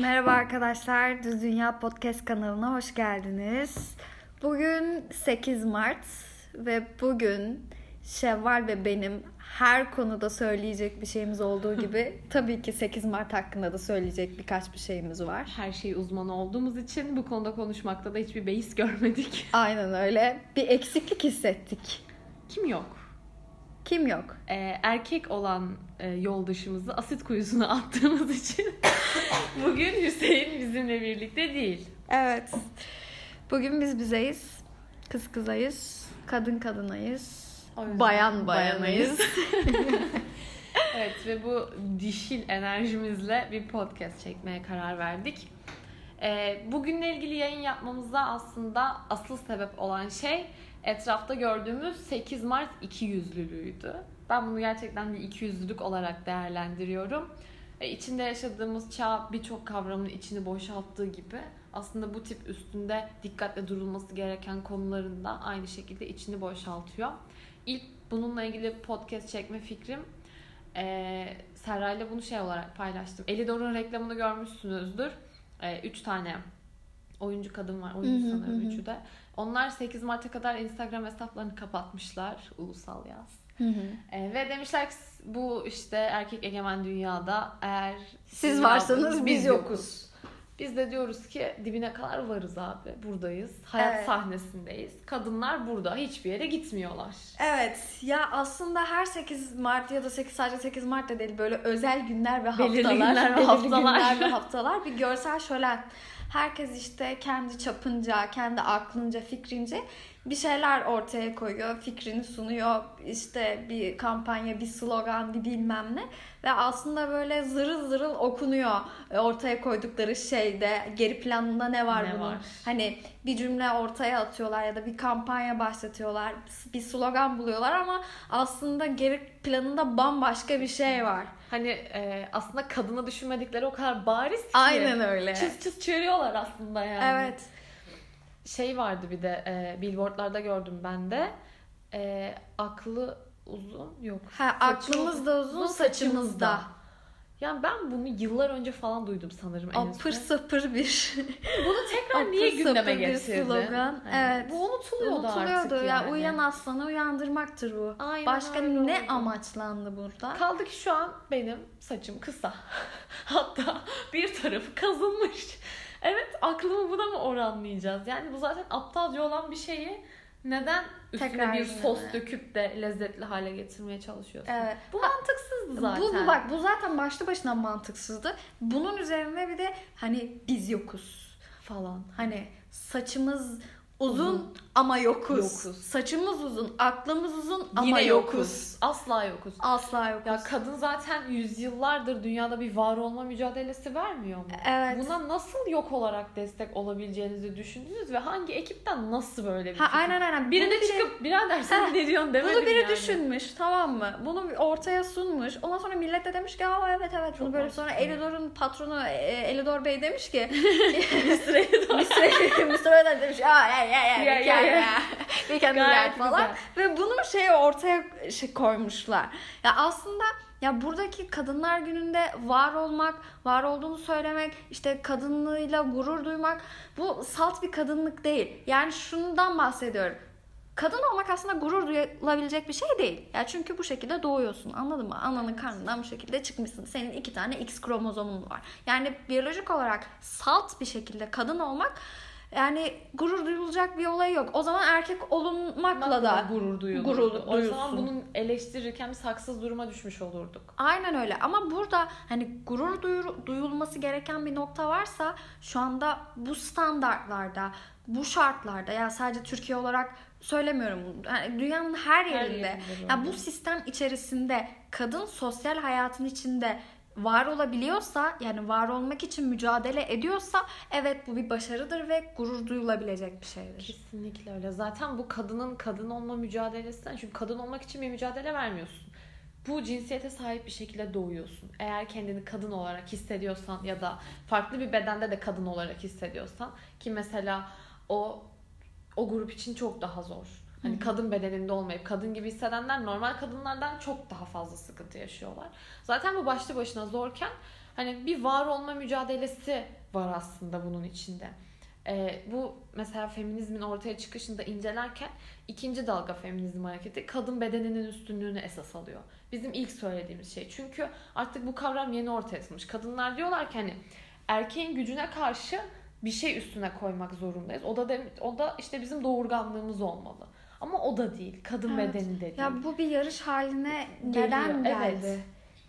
Merhaba arkadaşlar, Düz Dünya Podcast kanalına hoş geldiniz. Bugün 8 Mart ve bugün Şevval ve benim her konuda söyleyecek bir şeyimiz olduğu gibi tabii ki 8 Mart hakkında da söyleyecek birkaç bir şeyimiz var. Her şey uzmanı olduğumuz için bu konuda konuşmakta da hiçbir beis görmedik. Aynen öyle. Bir eksiklik hissettik. Kim yok? Erkek olan yoldaşımızı asit kuyusuna attığımız için bugün Hüseyin bizimle birlikte değil. Evet. Bugün biz bizeyiz. Kız kızayız. Kadın kadınayız. Bayan bayanayız. Evet ve bu dişil enerjimizle bir podcast çekmeye karar verdik. Bugünle ilgili yayın yapmamıza aslında asıl sebep olan şey etrafta gördüğümüz 8 Mart 200'lülüğüydü. Ben bunu gerçekten bir 200'lülük olarak değerlendiriyorum. İçinde yaşadığımız çağ birçok kavramın içini boşalttığı gibi aslında bu tip üstünde dikkatle durulması gereken konuların da aynı şekilde içini boşaltıyor. İlk bununla ilgili podcast çekme fikrim Serra ile bunu şey olarak paylaştım. Elidor'un reklamını görmüşsünüzdür. 3 tane oyuncu kadın var. Oyuncu sanırım 3'ü de. Onlar 8 Mart'a kadar Instagram hesaplarını kapatmışlar. Ulusal yaz. Ve demişler ki bu işte erkek egemen dünyada eğer siz varsanız biz yokuz. Biz de diyoruz ki dibine kadar varız abi. Buradayız. Hayat sahnesindeyiz. Kadınlar burada. Hiçbir yere gitmiyorlar. Evet. Ya aslında her 8 Mart ya da sadece 8 Mart da değil. Böyle özel günler ve haftalar. Belirli günler ve haftalar. Bir görsel şölen. Herkes işte kendi çapınca, kendi aklınca, fikrince bir şeyler ortaya koyuyor. Fikrini sunuyor. İşte bir kampanya, bir slogan, bir bilmem ne. Ve aslında böyle zırıl zırıl okunuyor ortaya koydukları şeyde. Geri planında ne var bunun? Hani bir cümle ortaya atıyorlar ya da bir kampanya başlatıyorlar. Bir slogan buluyorlar ama aslında geri planında bambaşka bir şey var. Hani aslında kadını düşünmedikleri o kadar bariz ki. Aynen öyle. Çıt çıt çığırıyorlar aslında yani. Evet. Şey vardı bir de billboardlarda gördüm ben de. Aklı uzun yok. Aklımız da uzun saçımız da. Yani ben bunu yıllar önce falan duydum sanırım. Apır sapır bir. Bunu tekrar niye gündeme getirdin? Slogan. Yani evet. Bu unutuluyordu artık yani. Uyuyan aslanı uyandırmaktır bu. Aynen. Başka ne oldu. Amaçlandı burada? Kaldı ki şu an benim saçım kısa. Hatta bir tarafı kazınmış. Evet, aklımı buna mı oranlayacağız? Yani bu zaten aptalca olan bir şeyi neden üstüne tekrar bir sos döküp de lezzetli hale getirmeye çalışıyorsun? Evet. Bu mantıksızdı zaten. Bu zaten başlı başına mantıksızdı. Bunun üzerine bir de hani biz yokuz falan. Hani saçımız uzun ama yokuz. Saçımız uzun, aklımız uzun ama yine yokuz. Asla yokuz. Ya kadın zaten yüzyıllardır dünyada bir var olma mücadelesi vermiyor mu? Evet. Buna nasıl yok olarak destek olabileceğinizi düşündünüz ve hangi ekipten nasıl böyle bir şey? Aynen. Biri de çıkıp birader sen ne diyorsun demedim yani. Bunu biri düşünmüş, tamam mı? Bunu ortaya sunmuş. Ondan sonra millet de demiş ki evet. Bunu böyle sonra Elidor'un patronu Elidor Bey demiş ki Mr. Elidor. Mr. Elidor demiş ya falan ve bunun ortaya koymuşlar. Ya aslında ya buradaki Kadınlar Günü'nde var olmak, var olduğunu söylemek, işte kadınlığıyla gurur duymak bu salt bir kadınlık değil. Yani şundan bahsediyorum. Kadın olmak aslında gurur duyulabilecek bir şey değil. Ya çünkü bu şekilde doğuyorsun. Anladın mı? Ananın karnından bu şekilde çıkmışsın. Senin 2 tane X kromozomun var. Yani biyolojik olarak salt bir şekilde kadın olmak yani gurur duyulacak bir olay yok. O zaman erkek olunmakla da gurur duyulur. O zaman bunun eleştirirken biz haksız duruma düşmüş olurduk. Aynen öyle. Ama burada hani gurur duyulması gereken bir nokta varsa şu anda bu standartlarda, bu şartlarda ya sadece Türkiye olarak söylemiyorum. Yani dünyanın her yerinde. Ya bu sistem içerisinde kadın sosyal hayatın içinde var olabiliyorsa yani var olmak için mücadele ediyorsa evet bu bir başarıdır ve gurur duyulabilecek bir şeydir. Kesinlikle öyle. Zaten bu kadının kadın olma mücadelesinden çünkü kadın olmak için bir mücadele vermiyorsun. Bu cinsiyete sahip bir şekilde doğuyorsun. Eğer kendini kadın olarak hissediyorsan ya da farklı bir bedende de kadın olarak hissediyorsan ki mesela o grup için çok daha zor. Hani kadın bedeninde olmayıp kadın gibi hissedenler normal kadınlardan çok daha fazla sıkıntı yaşıyorlar. Zaten bu başlı başına zorken hani bir var olma mücadelesi var aslında bunun içinde. Bu mesela feminizmin ortaya çıkışında incelerken ikinci dalga feminizm hareketi kadın bedeninin üstünlüğünü esas alıyor. Bizim ilk söylediğimiz şey. Çünkü artık bu kavram yeni ortaya atılmış. Kadınlar diyorlar ki hani erkeğin gücüne karşı bir şey üstüne koymak zorundayız. O da işte bizim doğurganlığımız olmalı. Ama o da değil. Kadın bedeni de değil. Ya bu bir yarış haline neden geldi? Evet.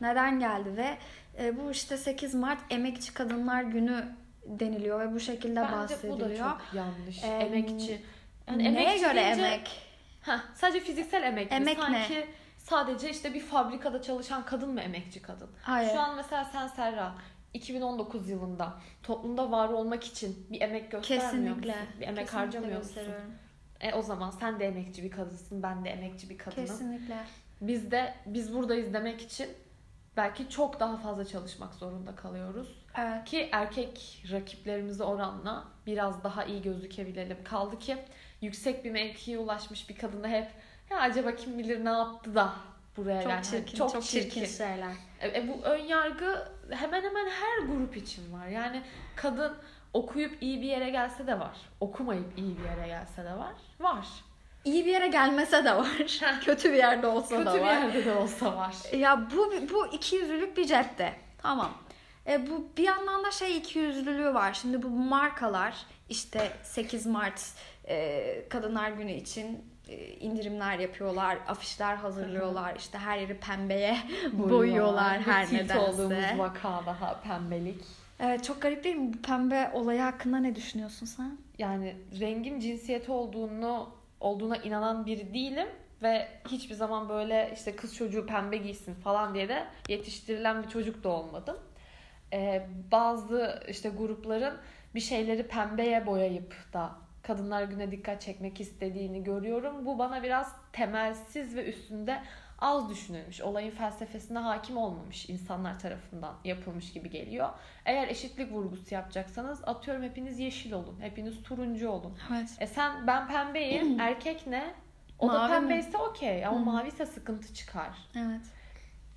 Neden geldi ve bu işte 8 Mart Emekçi Kadınlar Günü deniliyor ve bu şekilde bence bahsediliyor. Bence bu da çok yanlış. Emekçi. Yani neye göre deyince, emek? Sadece fiziksel emek. Emek sanki ne? Sanki sadece işte bir fabrikada çalışan kadın mı emekçi kadın? Hayır. Şu an mesela sen Serra 2019 yılında toplumda var olmak için bir emek göstermiyor musun? Bir emek harcamıyor musun? O zaman sen de emekçi bir kadınsın, ben de emekçi bir kadınım. Kesinlikle. Biz buradayız demek için belki çok daha fazla çalışmak zorunda kalıyoruz. Evet. Ki erkek rakiplerimize oranla biraz daha iyi gözükebilelim. Kaldı ki yüksek bir mevkiye ulaşmış bir kadında hep ya acaba kim bilir ne yaptı da buraya geldi. Çok çirkin şeyler. Bu ön yargı hemen hemen her grup için var. Yani kadın okuyup iyi bir yere gelse de var. Okumayıp iyi bir yere gelse de var. Var. İyi bir yere gelmese de var. Kötü bir yerde olsa da var. Kötü bir yerde de olsa var. Ya bu ikiyüzlülük bir cepte. Tamam. Bu bir yandan da ikiyüzlülüğü var. Şimdi bu markalar işte 8 Mart Kadınlar Günü için indirimler yapıyorlar, afişler hazırlıyorlar. İşte her yeri pembeye boyuyorlar her nedense. Tilt olduğumuz vaka daha pembelik. Evet, çok garip değil mi? Bu pembe olayı hakkında ne düşünüyorsun sen? Yani rengin cinsiyeti olduğuna inanan biri değilim ve hiçbir zaman böyle işte kız çocuğu pembe giysin falan diye de yetiştirilen bir çocuk da olmadım. Bazı işte grupların bir şeyleri pembeye boyayıp da Kadınlar Günü'ne dikkat çekmek istediğini görüyorum. Bu bana biraz temelsiz ve üstünde az düşünülmüş, olayın felsefesine hakim olmamış insanlar tarafından yapılmış gibi geliyor. Eğer eşitlik vurgusu yapacaksanız atıyorum hepiniz yeşil olun, hepiniz turuncu olun. Evet. Ben pembeyim, erkek ne? O mavi da pembeyse okey ama maviyse sıkıntı çıkar. Evet.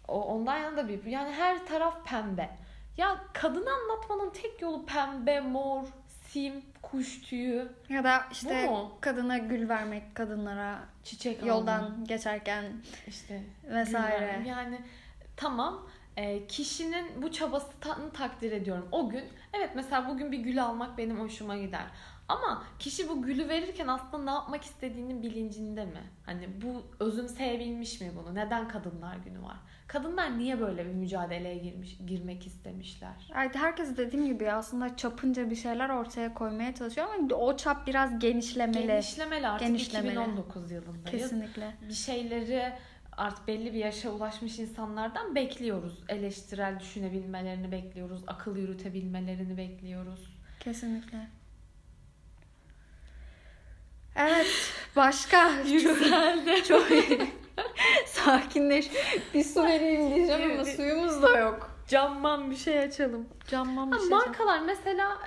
Ondan yana da yani her taraf pembe. Ya kadını anlatmanın tek yolu pembe, mor, sim, kuş tüyü. Ya da işte kadına gül vermek, kadınlara çiçek yoldan alma, geçerken işte vesaire. Yani tamam, kişinin bu çabasını takdir ediyorum. O gün evet, mesela bugün bir gül almak benim hoşuma gider. Ama kişi bu gülü verirken aslında ne yapmak istediğinin bilincinde mi? Hani bu özümseyebilmiş mi bunu? Neden Kadınlar Günü var? Kadınlar niye böyle bir mücadeleye girmek istemişler? Evet, herkes dediğim gibi aslında çapınca bir şeyler ortaya koymaya çalışıyor ama o çap biraz genişlemeli. Genişlemeli artık 2019 yılındayız. Kesinlikle. Bir şeyleri artık belli bir yaşa ulaşmış insanlardan bekliyoruz. Eleştirel düşünebilmelerini bekliyoruz. Akıl yürütebilmelerini bekliyoruz. Kesinlikle. Evet, başka yükseldi. Çok sakinleş. Bir su vereyim diyeceğim ama suyumuz da yok. Camman bir şey açalım. Markalar açalım. Mesela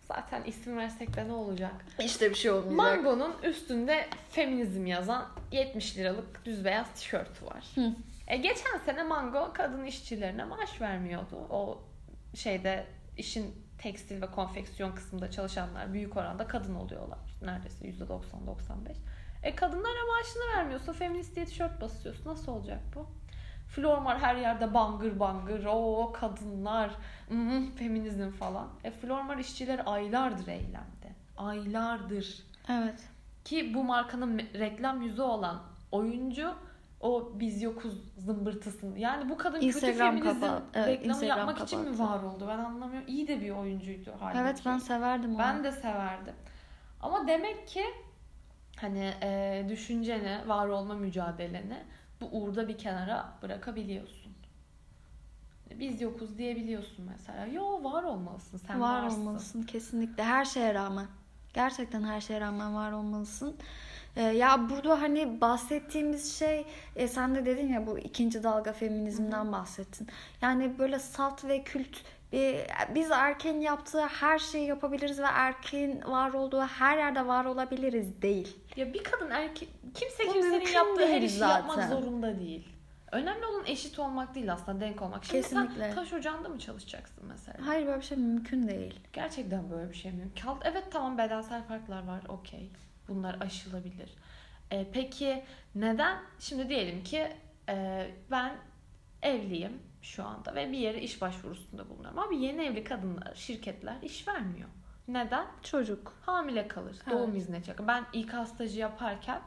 zaten isim versek de ne olacak? İşte bir şey olmayacak. Mango'nun üstünde feminizm yazan 70 liralık düz beyaz tişört var. Geçen sene Mango kadın işçilerine maaş vermiyordu. O şeyde işin tekstil ve konfeksiyon kısmında çalışanlar büyük oranda kadın oluyorlar. Neredeyse %90-95. Kadınlara maaşını vermiyorsa feminist diye tişört basıyorsun. Nasıl olacak bu? Flormar her yerde bangır bangır. O kadınlar, feminizm falan. Flormar işçiler aylardır eylemde. Aylardır. Evet. Ki bu markanın reklam yüzü olan oyuncu o biz yokuz zımbırtısın. Yani bu kadın Instagram kötü feminizm reklamı yapmak kapattı. İçin mi var oldu? Ben anlamıyorum. İyi de bir oyuncuydu halbuki. Evet, ben severdim onu. Ben de severdim. Ama demek ki hani düşünceni, var olma mücadeleni bu uğurda bir kenara bırakabiliyorsun. Biz yokuz diyebiliyorsun mesela. Yo, var olmalısın. Sen var varsın. Var olmalısın kesinlikle. Her şeye rağmen. Gerçekten her şeye rağmen var olmalısın. Ya burada hani bahsettiğimiz şey, sen de dedin ya, bu ikinci dalga feminizmden bahsettin. Yani böyle salt ve kült, biz erkeğin yaptığı her şeyi yapabiliriz ve erkeğin var olduğu her yerde var olabiliriz değil. Ya bir kadın erkek, kimse kimsenin yaptığı her işi zaten yapmak zorunda değil. Önemli olan eşit olmak değil aslında, denk olmak. Şimdi kesinlikle. Sen taş ocağında mı çalışacaksın mesela? Hayır, böyle bir şey mümkün değil. Gerçekten böyle bir şey mümkün. Evet, tamam, bedensel farklar var, okey. Bunlar aşılabilir. Peki neden? Şimdi diyelim ki ben evliyim şu anda ve bir yere iş başvurusunda bulunuyorum. Abi yeni evli kadınlar, şirketler iş vermiyor. Neden? Çocuk. Hamile kalır. Evet. Doğum iznine çıkar. Ben İK stajı yaparken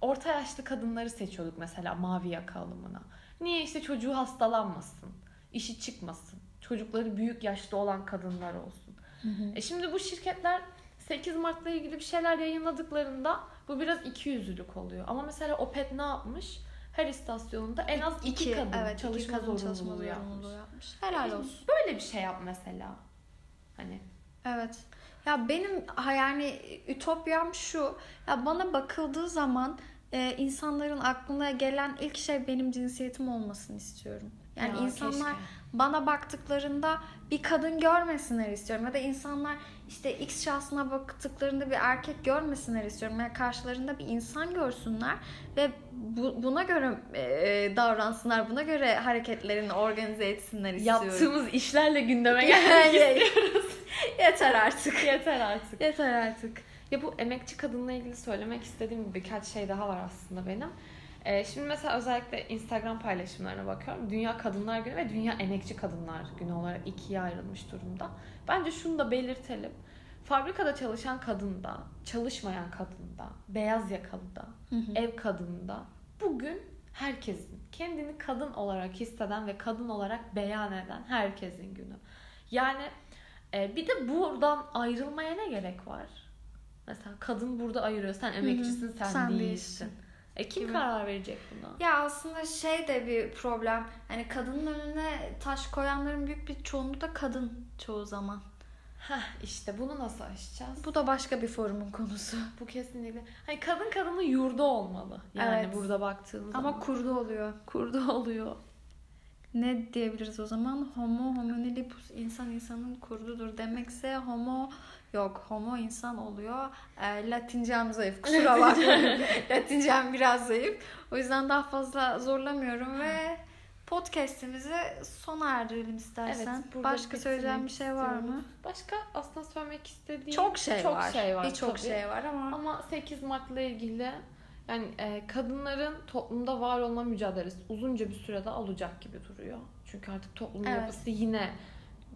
orta yaşlı kadınları seçiyorduk mesela mavi yaka alımına. Niye? İşte çocuğu hastalanmasın, işi çıkmasın, çocukları büyük yaşta olan kadınlar olsun. Hı hı. Şimdi bu şirketler 8 Mart'la ilgili bir şeyler yayınladıklarında bu biraz ikiyüzlülük oluyor. Ama mesela Opet ne yapmış? Her istasyonunda en az iki kadın, evet, çalışma zorunluluğu yapmış. Helal olsun. Böyle bir şey yap mesela. Hani. Evet. Ya benim yani ütopyam şu. Ya bana bakıldığı zaman insanların aklına gelen ilk şey benim cinsiyetim olmasını istiyorum. Yani ya insanlar keşke bana baktıklarında bir kadın görmesinler istiyorum. Ya da insanlar işte X şahsına baktıklarında bir erkek görmesinler istiyorum. Yani karşılarında bir insan görsünler ve buna göre davransınlar, buna göre hareketlerini organize etsinler istiyorum. Yaptığımız işlerle gündeme gelmek istiyoruz. Yeter artık. Ya bu emekçi kadınla ilgili söylemek istediğim birkaç şey daha var aslında benim. Şimdi mesela özellikle Instagram paylaşımlarına bakıyorum. Dünya Kadınlar Günü ve Dünya Emekçi Kadınlar Günü olarak ikiye ayrılmış durumda. Bence şunu da belirtelim. Fabrikada çalışan kadın da, çalışmayan kadın da, beyaz yakalı da, ev kadını da, bugün herkesin, kendini kadın olarak hisseden ve kadın olarak beyan eden herkesin günü. Yani bir de buradan ayrılmaya ne gerek var? Mesela kadın burada ayırıyor. Sen emekçisin, sen değilsin. Kim karar verecek buna? Ya aslında şey de bir problem. Hani kadının önüne taş koyanların büyük bir çoğunluğu da kadın çoğu zaman. İşte bunu nasıl aşacağız? Bu da başka bir forumun konusu. Bu kesinlikle. Hani kadın kadının yurdu olmalı. Yani evet, burada baktığınız ama zaman. Kurdu oluyor. Ne diyebiliriz o zaman? Homo hominilibus, insan insanın kurdudur demekse homo insan oluyor. Latincem zayıf, kusura bakmayın. Latincem biraz zayıf. O yüzden daha fazla zorlamıyorum ve podcast'imizi sona erdirelim istersen. Evet, başka söyleyeceğim bir şey var mı? Başka aslında söylemek istediğim çok şey var. Birçok şey var ama 8 Mart'la ilgili yani kadınların toplumda var olma mücadelesi uzunca bir sürede alacak gibi duruyor. Çünkü artık toplumun yapısı yine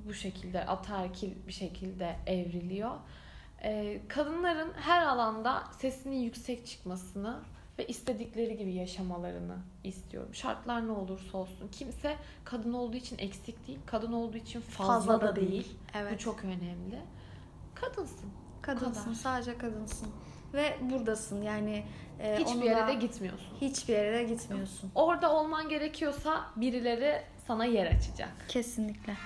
bu şekilde ataerkil bir şekilde evriliyor. Kadınların her alanda sesinin yüksek çıkmasını ve istedikleri gibi yaşamalarını istiyorum. Şartlar ne olursa olsun. Kimse kadın olduğu için eksik değil, kadın olduğu için fazla da değil. Evet. Bu çok önemli. Kadınsın. Sadece kadınsın. Ve buradasın yani. Hiçbir yere de gitmiyorsun. Orada olman gerekiyorsa birileri sana yer açacak. Kesinlikle.